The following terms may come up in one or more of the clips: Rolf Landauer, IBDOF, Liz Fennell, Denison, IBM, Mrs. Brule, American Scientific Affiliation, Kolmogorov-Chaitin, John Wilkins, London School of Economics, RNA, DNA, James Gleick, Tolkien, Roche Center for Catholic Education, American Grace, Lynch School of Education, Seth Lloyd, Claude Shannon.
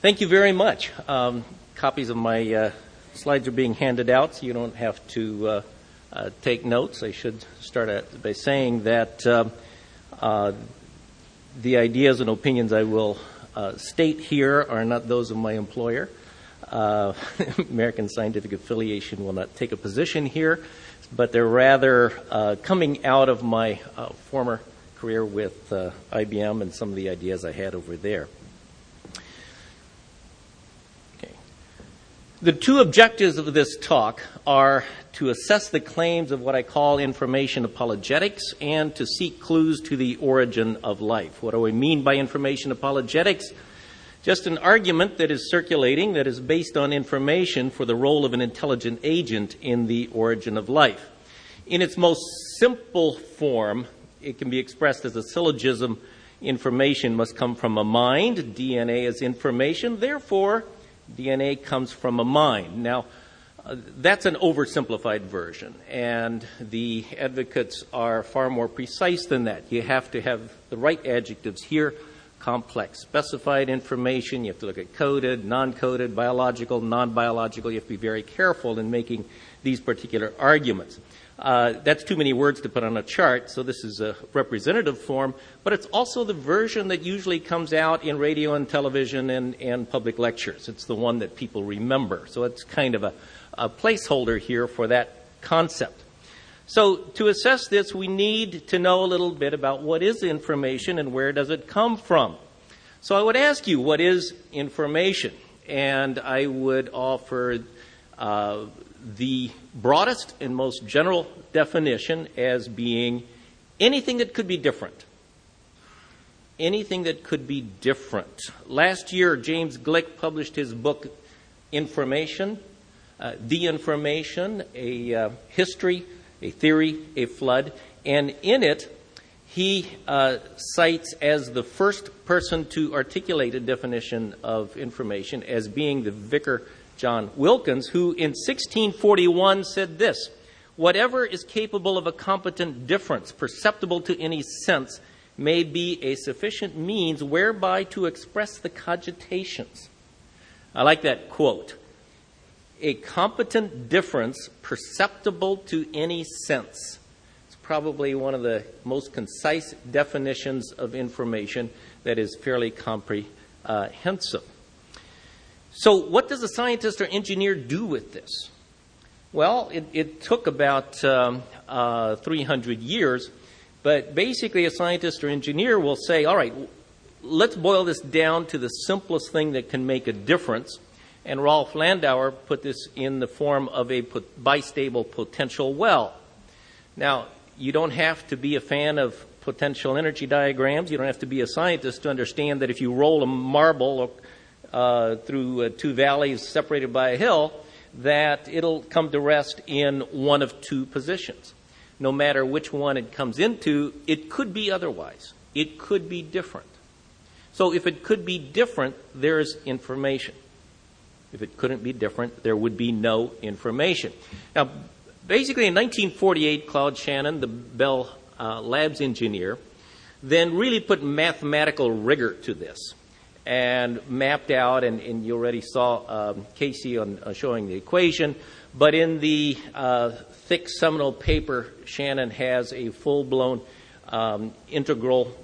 Thank you very much. Copies of my slides are being handed out, so you don't have to take notes. I should start out by saying that the ideas and opinions I will state here are not those of my employer. American Scientific Affiliation will not take a position here, but they're rather coming out of my former career with IBM and some of the ideas I had over there. The two objectives of this talk are to assess the claims of what I call information apologetics and to seek clues to the origin of life. What do I mean by information apologetics? Just an argument that is circulating that is based on information for the role of an intelligent agent in the origin of life. In its most simple form, it can be expressed as a syllogism. Information must come from a mind. DNA is information. Therefore, DNA comes from a mind. Now, that's an oversimplified version, and the advocates are far more precise than that. You have to have the right adjectives here: complex, specified information. You have to look at coded, non-coded, biological, non-biological. You have to be very careful in making these particular arguments. That's too many words to put on a chart, so this is a representative form, but it's also the version that usually comes out in radio and television and public lectures. It's the one that people remember. So it's kind of a placeholder here for that concept. So to assess this, we need to know a little bit about what is information and where does it come from. So I would ask you, what is information? And I would offer the broadest and most general definition as being anything that could be different. Anything that could be different. Last year, James Gleick published his book, Information, The Information, a history, a theory, a flood. And in it, he cites as the first person to articulate a definition of information as being the vicar John Wilkins, who in 1641 said this: whatever is capable of a competent difference, perceptible to any sense, may be a sufficient means whereby to express the cogitations. I like that quote. A competent difference, perceptible to any sense. It's probably one of the most concise definitions of information that is fairly comprehensive. So what does a scientist or engineer do with this? Well, it took about 300 years, but basically a scientist or engineer will say, all right, let's boil this down to the simplest thing that can make a difference. And Rolf Landauer put this in the form of a bistable potential well. Now, you don't have to be a fan of potential energy diagrams. You don't have to be a scientist to understand that if you roll a marble or through two valleys separated by a hill, that it'll come to rest in one of two positions. No matter which one it comes into, it could be otherwise. It could be different. So if it could be different, there's information. If it couldn't be different, there would be no information. Now, basically in 1948, Claude Shannon, the Bell Labs engineer, then really put mathematical rigor to this and mapped out, and you already saw Casey on showing the equation, but in the thick seminal paper, Shannon has a full-blown integral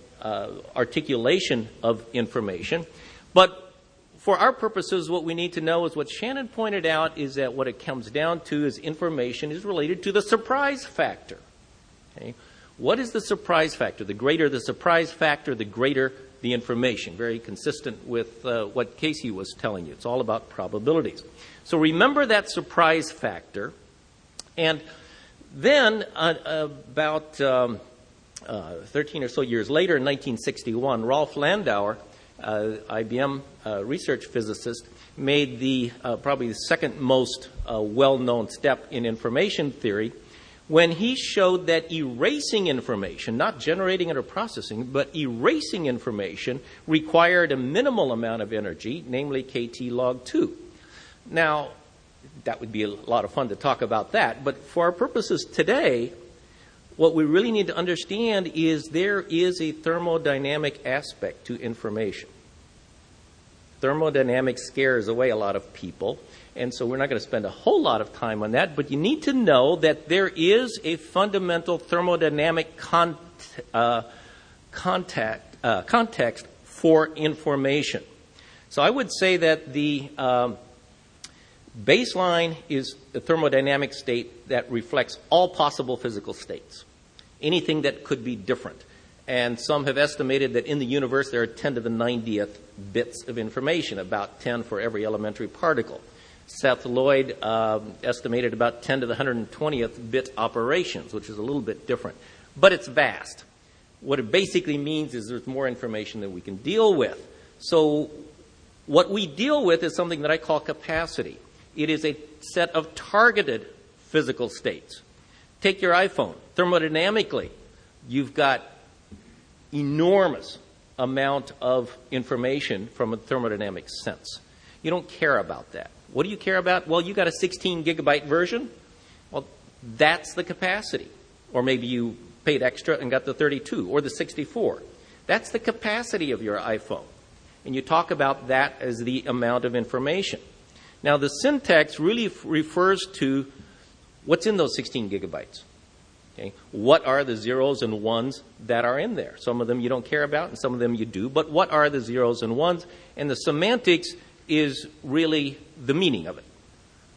articulation of information. But for our purposes, what we need to know is what Shannon pointed out is that what it comes down to is information is related to the surprise factor. Okay? What is the surprise factor? The greater the surprise factor, the greater the information, very consistent with what Casey was telling you. It's all about probabilities. So remember that surprise factor. And then about 13 or so years later, in 1961, Rolf Landauer, IBM research physicist, made the probably the second most well-known step in information theory when he showed that erasing information, not generating it or processing, but erasing information required a minimal amount of energy, namely kT log 2. Now, that would be a lot of fun to talk about that, but for our purposes today, what we really need to understand is there is a thermodynamic aspect to information. Thermodynamics scares away a lot of people, and so we're not going to spend a whole lot of time on that, but you need to know that there is a fundamental thermodynamic context for information. So I would say that the baseline is a thermodynamic state that reflects all possible physical states, anything that could be different. And some have estimated that in the universe there are 10 to the 90th bits of information, about 10 for every elementary particle. Seth Lloyd estimated about 10 to the 120th bit operations, which is a little bit different. But it's vast. What it basically means is there's more information that we can deal with. So what we deal with is something that I call capacity. It is a set of targeted physical states. Take your iPhone. Thermodynamically, you've got enormous amount of information from a thermodynamic sense. You don't care about that. What do you care about? Well, you got a 16-gigabyte version. Well, that's the capacity. Or maybe you paid extra and got the 32 or the 64. That's the capacity of your iPhone. And you talk about that as the amount of information. Now, the syntax really refers to what's in those 16 gigabytes. Okay. What are the zeros and ones that are in there? Some of them you don't care about and some of them you do, but what are the zeros and ones? And the semantics is really the meaning of it.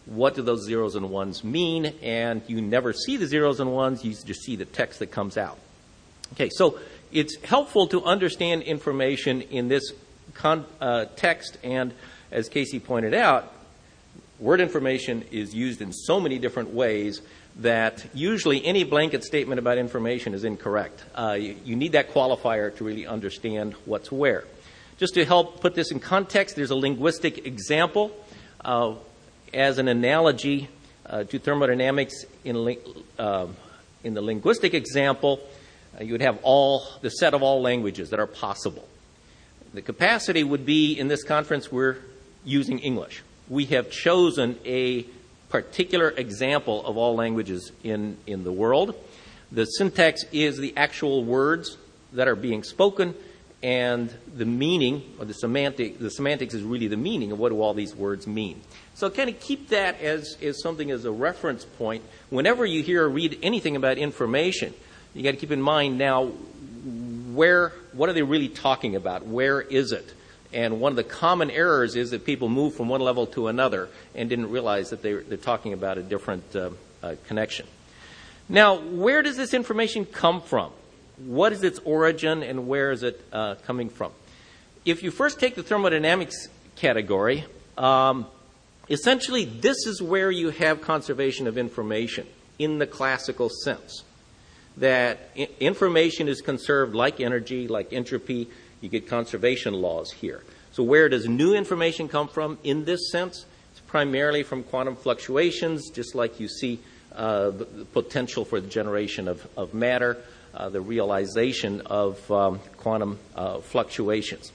What do those zeros and ones mean? And you never see the zeros and ones, you just see the text that comes out. Okay, so it's helpful to understand information in this text, and as Casey pointed out, word information is used in so many different ways that usually any blanket statement about information is incorrect. You need that qualifier to really understand what's where. Just to help put this in context, there's a linguistic example as an analogy to thermodynamics. In the linguistic example, you would have the set of all languages that are possible. The capacity would be, in this conference, we're using English. We have chosen a particular example of all languages in the world. The syntax is the actual words that are being spoken, and the meaning, or the semantics is really the meaning of what do all these words mean. So kind of keep that as something as a reference point. Whenever you hear or read anything about information, you got to keep in mind now what are they really talking about? Where is it? And one of the common errors is that people move from one level to another and didn't realize that they're talking about a different connection. Now, where does this information come from? What is its origin and where is it coming from? If you first take the thermodynamics category, essentially this is where you have conservation of information in the classical sense, that information is conserved like energy, like entropy. You get conservation laws here. So where does new information come from in this sense? It's primarily from quantum fluctuations, just like you see the potential for the generation of matter, the realization of quantum fluctuations.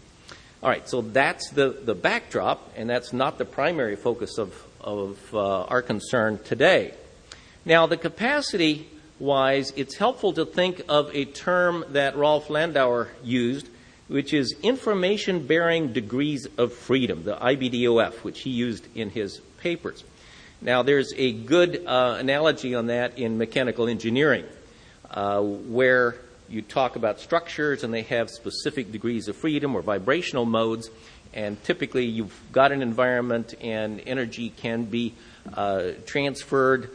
All right, so that's the backdrop, and that's not the primary focus of our concern today. Now, the capacity-wise, it's helpful to think of a term that Rolf Landauer used, which is information-bearing degrees of freedom, the IBDOF, which he used in his papers. Now, there's a good analogy on that in mechanical engineering, where you talk about structures and they have specific degrees of freedom or vibrational modes, and typically you've got an environment and energy can be transferred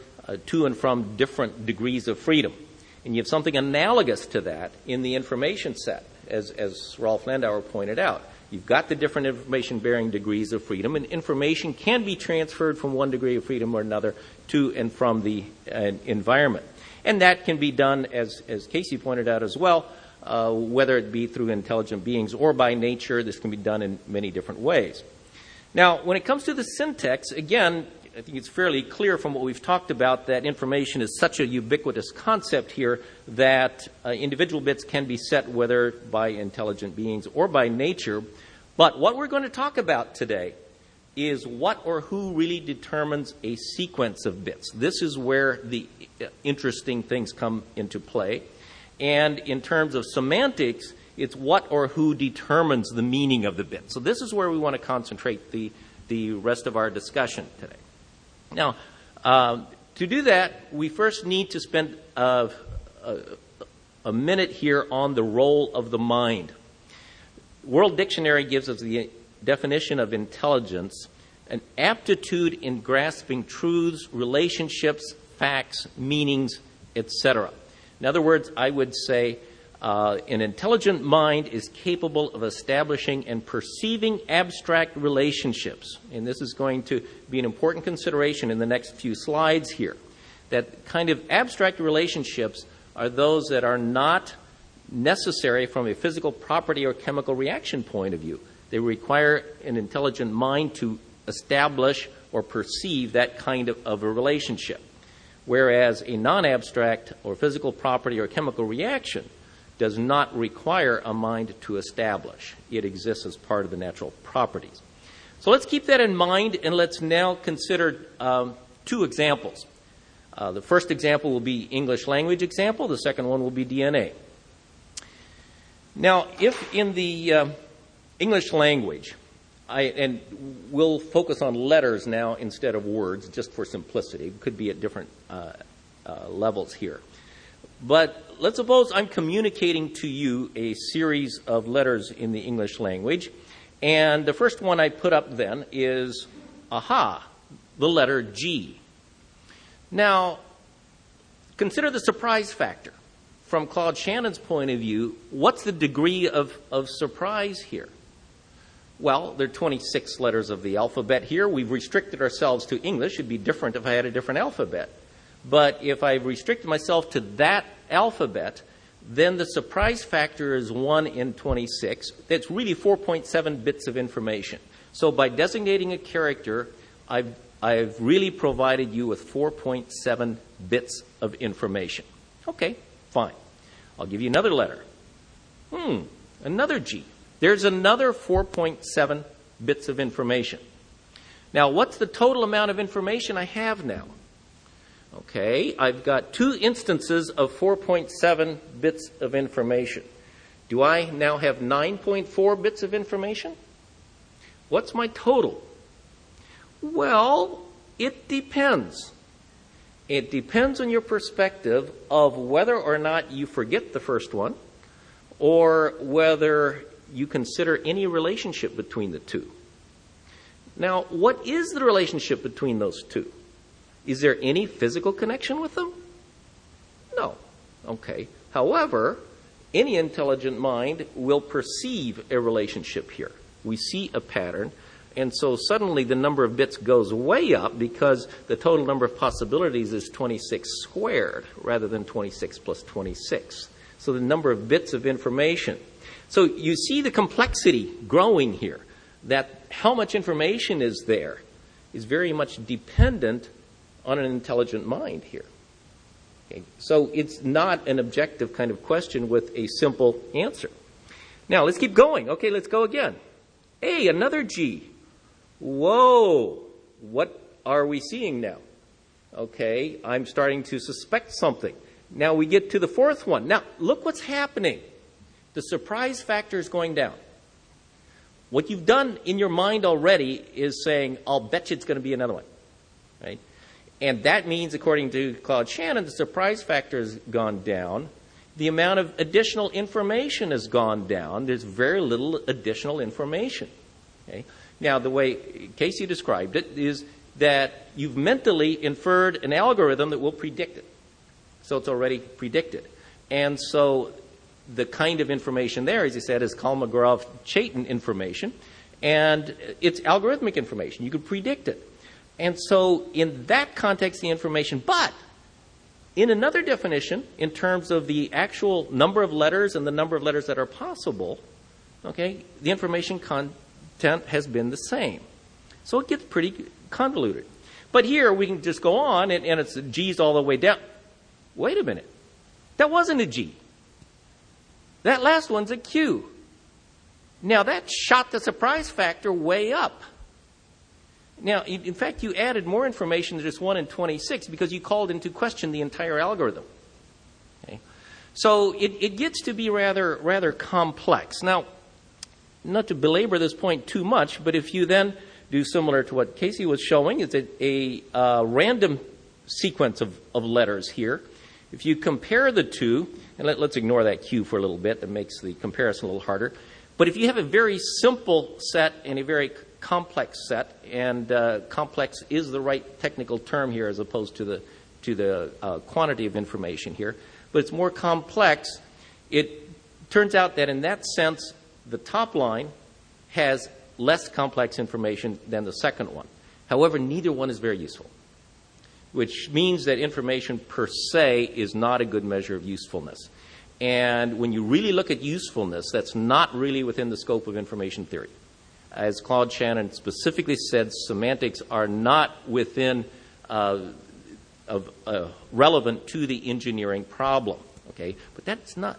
to and from different degrees of freedom. And you have something analogous to that in the information set. As Rolf Landauer pointed out, you've got the different information-bearing degrees of freedom, and information can be transferred from one degree of freedom or another to and from the environment. And that can be done, as Casey pointed out as well, whether it be through intelligent beings or by nature. This can be done in many different ways. Now, when it comes to the syntax, again, I think it's fairly clear from what we've talked about that information is such a ubiquitous concept here that individual bits can be set whether by intelligent beings or by nature. But what we're going to talk about today is what or who really determines a sequence of bits. This is where the interesting things come into play. And in terms of semantics, It's what or who determines the meaning of the bit. So this is where we want to concentrate the rest of our discussion today. Now, to do that, we first need to spend a minute here on the role of the mind. World Dictionary gives us the definition of intelligence, an aptitude in grasping truths, relationships, facts, meanings, etc. In other words, I would say an intelligent mind is capable of establishing and perceiving abstract relationships. And this is going to be an important consideration in the next few slides here. That kind of abstract relationships are those that are not necessary from a physical property or chemical reaction point of view. They require an intelligent mind to establish or perceive that kind of a relationship, whereas a non-abstract or physical property or chemical reaction does not require a mind to establish. It exists as part of the natural properties. So let's keep that in mind, and let's now consider two examples. The first example will be English language example. The second one will be DNA. Now, if in the English language, and we'll focus on letters now instead of words, just for simplicity. It could be at different levels here. But let's suppose I'm communicating to you a series of letters in the English language, and the first one I put up then is, aha, the letter G. Now, consider the surprise factor. From Claude Shannon's point of view, what's the degree of surprise here? Well, there are 26 letters of the alphabet here. We've restricted ourselves to English. It would be different if I had a different alphabet. But if I restricted myself to that alphabet, then the surprise factor is 1 in 26. That's really 4.7 bits of information. So by designating a character, I've really provided you with 4.7 bits of information. Okay, fine. I'll give you another letter. Another G. There's another 4.7 bits of information. Now, what's the total amount of information I have now? Okay, I've got two instances of 4.7 bits of information. Do I now have 9.4 bits of information? What's my total? Well, it depends. It depends on your perspective of whether or not you forget the first one or whether you consider any relationship between the two. Now, what is the relationship between those two? Is there any physical connection with them? No. Okay. However, any intelligent mind will perceive a relationship here. We see a pattern, and so suddenly the number of bits goes way up because the total number of possibilities is 26 squared rather than 26 plus 26. So the number of bits of information. So you see the complexity growing here, that how much information is there is very much dependent on an intelligent mind here. Okay. So it's not an objective kind of question with a simple answer. Now, let's keep going. Okay, let's go again. Hey, another G. Whoa, what are we seeing now? Okay, I'm starting to suspect something. Now we get to the fourth one. Now, look what's happening. The surprise factor is going down. What you've done in your mind already is saying, I'll bet you it's going to be another one. Right? And that means, according to Claude Shannon, the surprise factor has gone down. The amount of additional information has gone down. There's very little additional information. Okay? Now, the way Casey described it is that you've mentally inferred an algorithm that will predict it. So it's already predicted. And so the kind of information there, as you said, is Kolmogorov-Chaitin information, and it's algorithmic information. You can predict it. And so in that context, the information, but in another definition, in terms of the actual number of letters and the number of letters that are possible, okay, the information content has been the same. So it gets pretty convoluted. But here we can just go on, and it's G's all the way down. Wait a minute. That wasn't a G. That last one's a Q. Now, that shot the surprise factor way up. Now, in fact, you added more information than just 1 in 26 because you called into question the entire algorithm. Okay? So it gets to be rather complex. Now, not to belabor this point too much, but if you then do similar to what Casey was showing, is a random sequence of letters here. If you compare the two, and let's ignore that Q for a little bit, that makes the comparison a little harder. But if you have a very simple set and a very complex set, and complex is the right technical term here as opposed to the quantity of information here, but it's more complex, it turns out that in that sense, the top line has less complex information than the second one. However, neither one is very useful, which means that information per se is not a good measure of usefulness. And when you really look at usefulness, that's not really within the scope of information theory. As Claude Shannon specifically said, semantics are not within relevant to the engineering problem. Okay, but that's not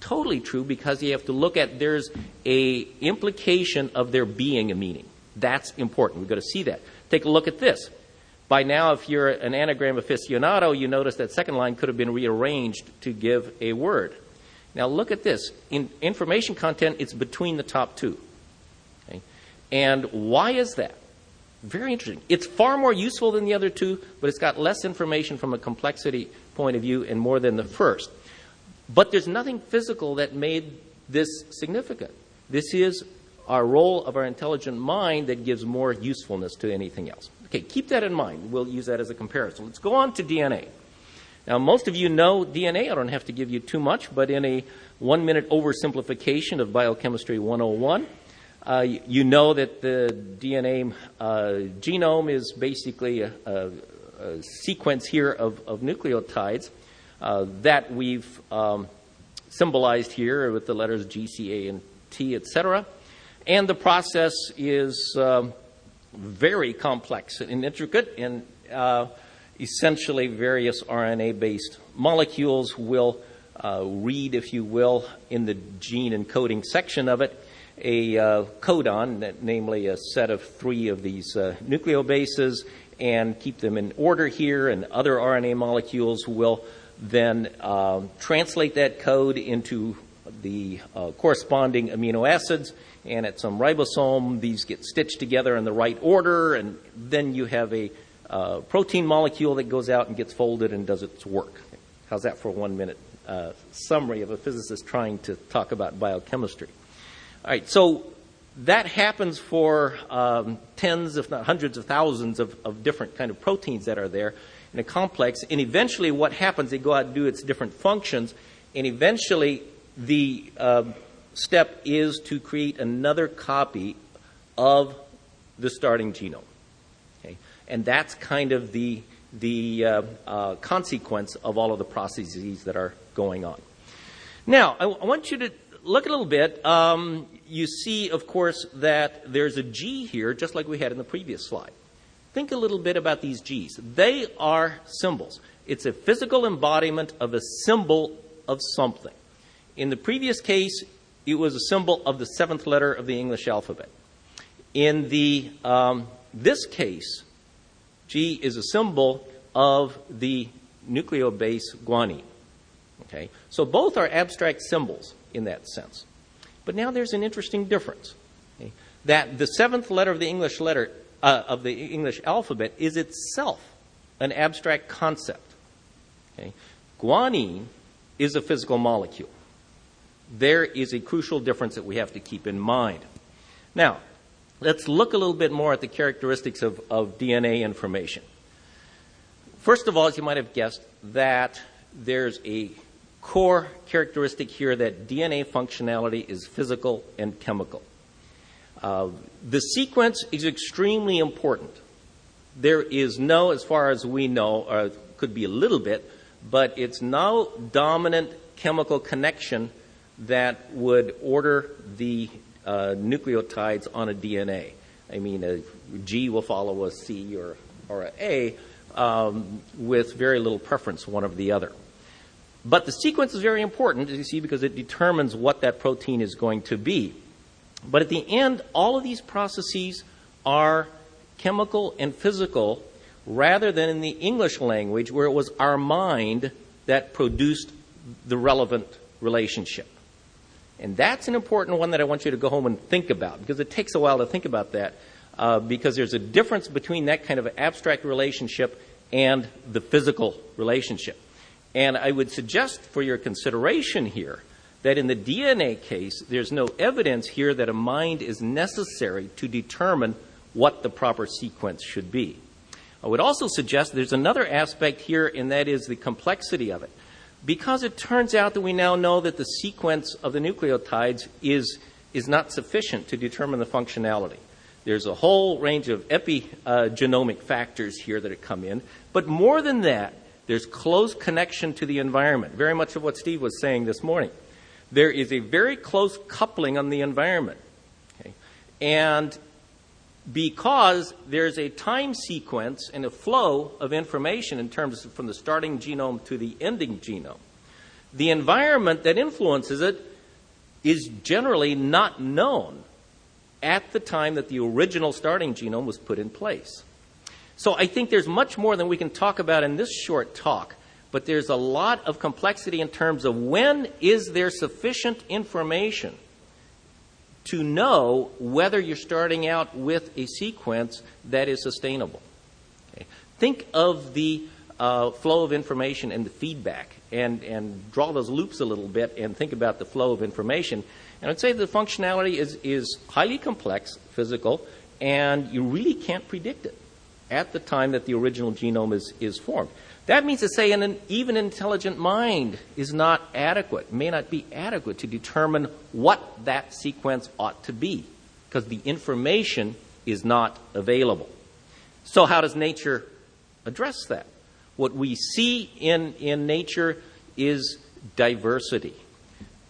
totally true, because you have to look at there's a implication of there being a meaning. That's important. We've got to see that. Take a look at this. By now, if you're an anagram aficionado, you notice that second line could have been rearranged to give a word. Now look at this. In information content, it's between the top two. Okay? And why is that? Very interesting. It's far more useful than the other two, but it's got less information from a complexity point of view and more than the first. But there's nothing physical that made this significant. This is our role of our intelligent mind that gives more usefulness to anything else. Okay, keep that in mind. We'll use that as a comparison. Let's go on to DNA. Now, most of you know DNA. I don't have to give you too much, but in a one-minute oversimplification of Biochemistry 101, you know that the DNA genome is basically a sequence here of nucleotides that we've symbolized here with the letters G, C, A, and T, etc. And the process is very complex and intricate, and essentially various RNA-based molecules will read, if you will, in the gene encoding section of it, a codon, namely a set of three of these nucleobases, and keep them in order here, and other RNA molecules will then translate that code into the corresponding amino acids, and at some ribosome, these get stitched together in the right order, and then you have a protein molecule that goes out and gets folded and does its work. How's that for a one-minute summary of a physicist trying to talk about biochemistry? All right, so that happens for tens, if not hundreds of thousands of different kind of proteins that are there in a complex, and eventually what happens, they go out and do its different functions, and eventually the step is to create another copy of the starting genome. Okay? And that's kind of the consequence of all of the processes that are going on. Now, I want you to look a little bit. You see, of course, that there's a G here, just like we had in the previous slide. Think a little bit about these Gs. They are symbols. It's a physical embodiment of a symbol of something. In the previous case, it was a symbol of the seventh letter of the English alphabet. In the this case, G is a symbol of the nucleobase guanine. Okay, so both are abstract symbols in that sense. But now there's an interesting difference, okay? That the seventh letter of the English alphabet is itself an abstract concept. Okay? Guanine is a physical molecule. There is a crucial difference that we have to keep in mind. Now, let's look a little bit more at the characteristics of DNA information. First of all, as you might have guessed, that there's a core characteristic here that DNA functionality is physical and chemical. The sequence is extremely important. There is no, as far as we know, or could be a little bit, but it's no dominant chemical connection that would order the nucleotides on a DNA. I mean, a G will follow a C or an A with very little preference, one of the other. But the sequence is very important, as you see, because it determines what that protein is going to be. But at the end, all of these processes are chemical and physical, rather than in the English language, where it was our mind that produced the relevant relationship. And that's an important one that I want you to go home and think about, because it takes a while to think about that, because there's a difference between that kind of abstract relationship and the physical relationship. And I would suggest for your consideration here that in the DNA case, there's no evidence here that a mind is necessary to determine what the proper sequence should be. I would also suggest there's another aspect here, and that is the complexity of it. Because it turns out that we now know that the sequence of the nucleotides is not sufficient to determine the functionality. There's a whole range of epigenomic factors here that have come in. But more than that, there's close connection to the environment, very much of what Steve was saying this morning. There is a very close coupling on the environment. Okay? And because there's a time sequence and a flow of information in terms of from the starting genome to the ending genome, the environment that influences it is generally not known at the time that the original starting genome was put in place. So I think there's much more than we can talk about in this short talk, but there's a lot of complexity in terms of when is there sufficient information to know whether you're starting out with a sequence that is sustainable. Okay. Think of the flow of information and the feedback, and draw those loops a little bit and think about the flow of information. And I'd say the functionality is highly complex, physical, and you really can't predict it at the time that the original genome is formed. That means to say an even intelligent mind is not adequate, may not be adequate to determine what that sequence ought to be, because the information is not available. So how does nature address that? What we see in nature is diversity.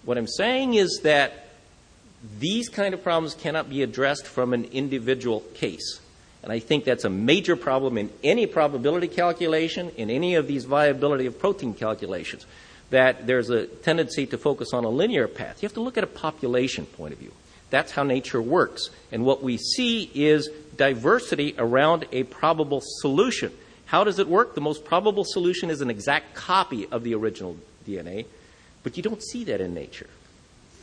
What I'm saying is that these kind of problems cannot be addressed from an individual case. And I think that's a major problem in any probability calculation, in any of these viability of protein calculations, that there's a tendency to focus on a linear path. You have to look at a population point of view. That's how nature works. And what we see is diversity around a probable solution. How does it work? The most probable solution is an exact copy of the original DNA, but you don't see that in nature.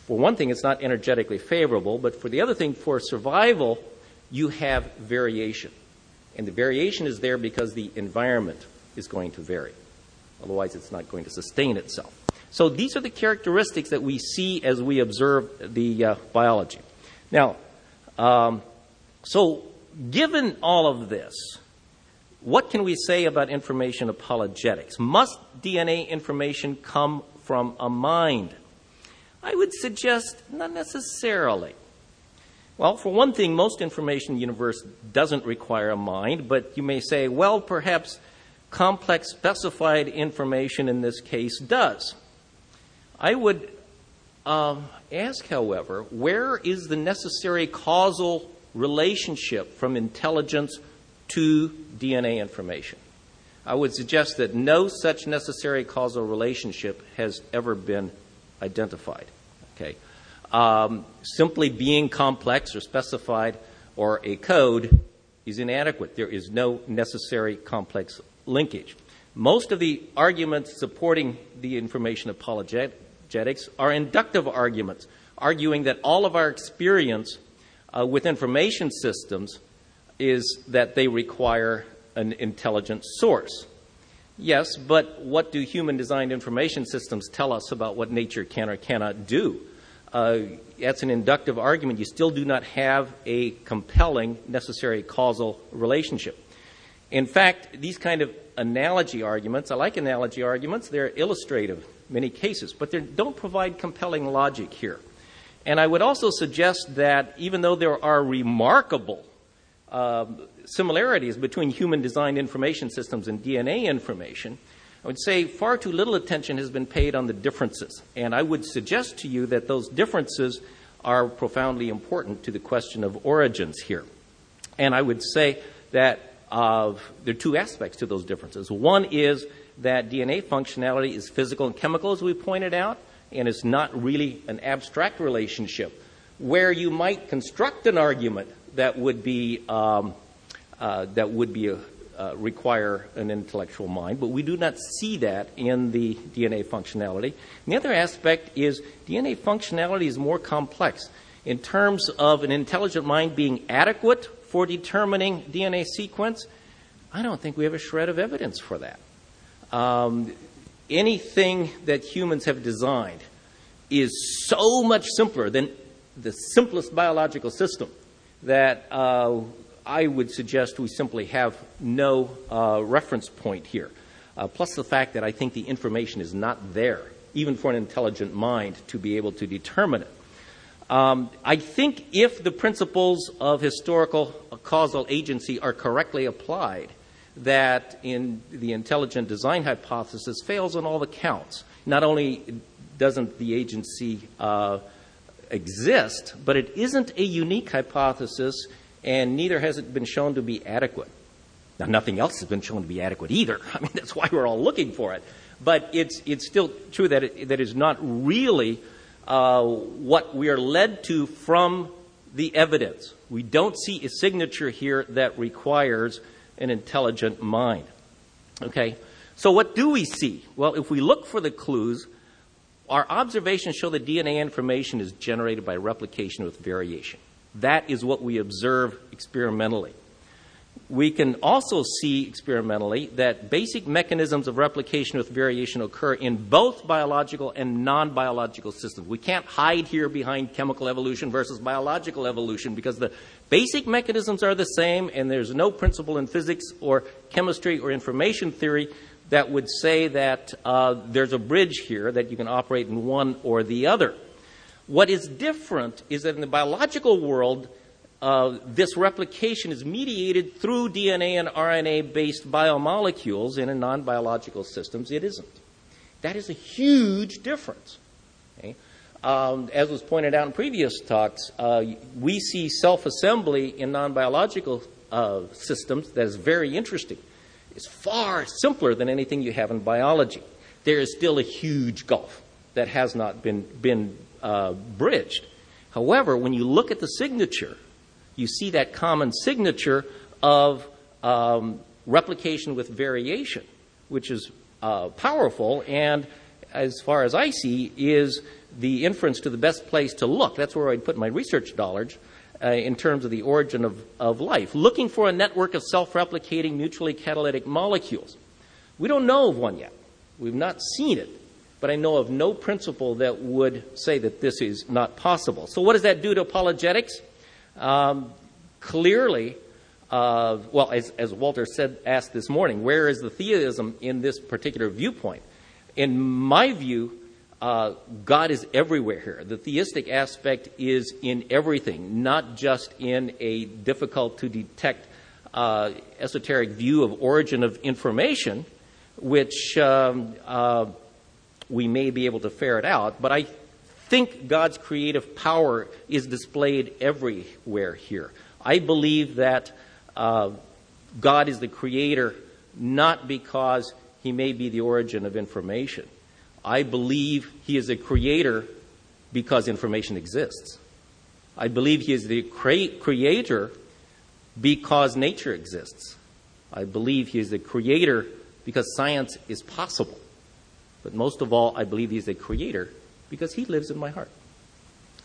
For one thing, it's not energetically favorable, but for the other thing, for survival, you have variation. And the variation is there because the environment is going to vary. Otherwise, it's not going to sustain itself. So these are the characteristics that we see as we observe the biology. Now, so given all of this, what can we say about information apologetics? Must DNA information come from a mind? I would suggest not necessarily. Well, for one thing, most information in the universe doesn't require a mind, but you may say, well, perhaps complex specified information in this case does. I would ask, however, where is the necessary causal relationship from intelligence to DNA information? I would suggest that no such necessary causal relationship has ever been identified. Okay. Simply being complex or specified or a code is inadequate. There is no necessary complex linkage. Most of the arguments supporting the information apologetics are inductive arguments, arguing that all of our experience with information systems is that they require an intelligent source. Yes, but what do human-designed information systems tell us about what nature can or cannot do? That's an inductive argument. You still do not have a compelling, necessary causal relationship. In fact, these kind of analogy arguments, I like analogy arguments, they're illustrative in many cases, but they don't provide compelling logic here. And I would also suggest that even though there are remarkable similarities between human-designed information systems and DNA information, I would say far too little attention has been paid on the differences, and I would suggest to you that those differences are profoundly important to the question of origins here. And I would say that there are two aspects to those differences. One is that DNA functionality is physical and chemical, as we pointed out, and it's not really an abstract relationship where you might construct an argument that would be require an intellectual mind, but we do not see that in the DNA functionality. And the other aspect is DNA functionality is more complex in terms of an intelligent mind being adequate for determining DNA sequence. I don't think we have a shred of evidence for that. Anything that humans have designed is so much simpler than the simplest biological system that I would suggest we simply have no reference point here. Plus the fact that I think the information is not there, even for an intelligent mind, to be able to determine it. I think if the principles of historical causal agency are correctly applied, that in the intelligent design hypothesis fails on all the counts. Not only doesn't the agency exist, but it isn't a unique hypothesis, and neither has it been shown to be adequate. Now, nothing else has been shown to be adequate either. I mean, that's why we're all looking for it. But it's still true that that is not really what we are led to from the evidence. We don't see a signature here that requires an intelligent mind. Okay, so what do we see? Well, if we look for the clues, our observations show that DNA information is generated by replication with variation. That is what we observe experimentally. We can also see experimentally that basic mechanisms of replication with variation occur in both biological and non-biological systems. We can't hide here behind chemical evolution versus biological evolution because the basic mechanisms are the same, and there's no principle in physics or chemistry or information theory that would say that there's a bridge here, that you can operate in one or the other. What is different is that in the biological world, this replication is mediated through DNA and RNA-based biomolecules, and in non-biological systems, it isn't. That is a huge difference. Okay? As was pointed out in previous talks, we see self-assembly in non-biological systems that is very interesting. It's far simpler than anything you have in biology. There is still a huge gulf that has not been bridged. However, when you look at the signature, you see that common signature of replication with variation, which is powerful, and as far as I see, is the inference to the best place to look. That's where I'd put my research dollars in terms of the origin of life, looking for a network of self-replicating mutually catalytic molecules. We don't know of one yet. We've not seen it, but I know of no principle that would say that this is not possible. So what does that do to apologetics? Clearly, well, as Walter asked this morning, where is the theism in this particular viewpoint? In my view, God is everywhere here. The theistic aspect is in everything, not just in a difficult-to-detect esoteric view of origin of information, which we may be able to ferret out, but I think God's creative power is displayed everywhere here. I believe that God is the creator not because he may be the origin of information. I believe he is a creator because information exists. I believe he is the creator because nature exists. I believe he is the creator because science is possible. But most of all, I believe he is a creator because he lives in my heart.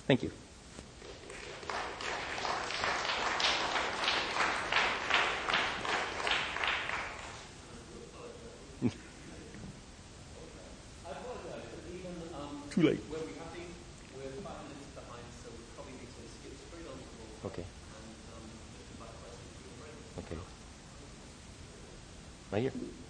Thank you. Too late. We're happy. We're 5 minutes behind, so we probably need to skip straight on the call. Okay. And just invite questions to the break. Okay. Right here.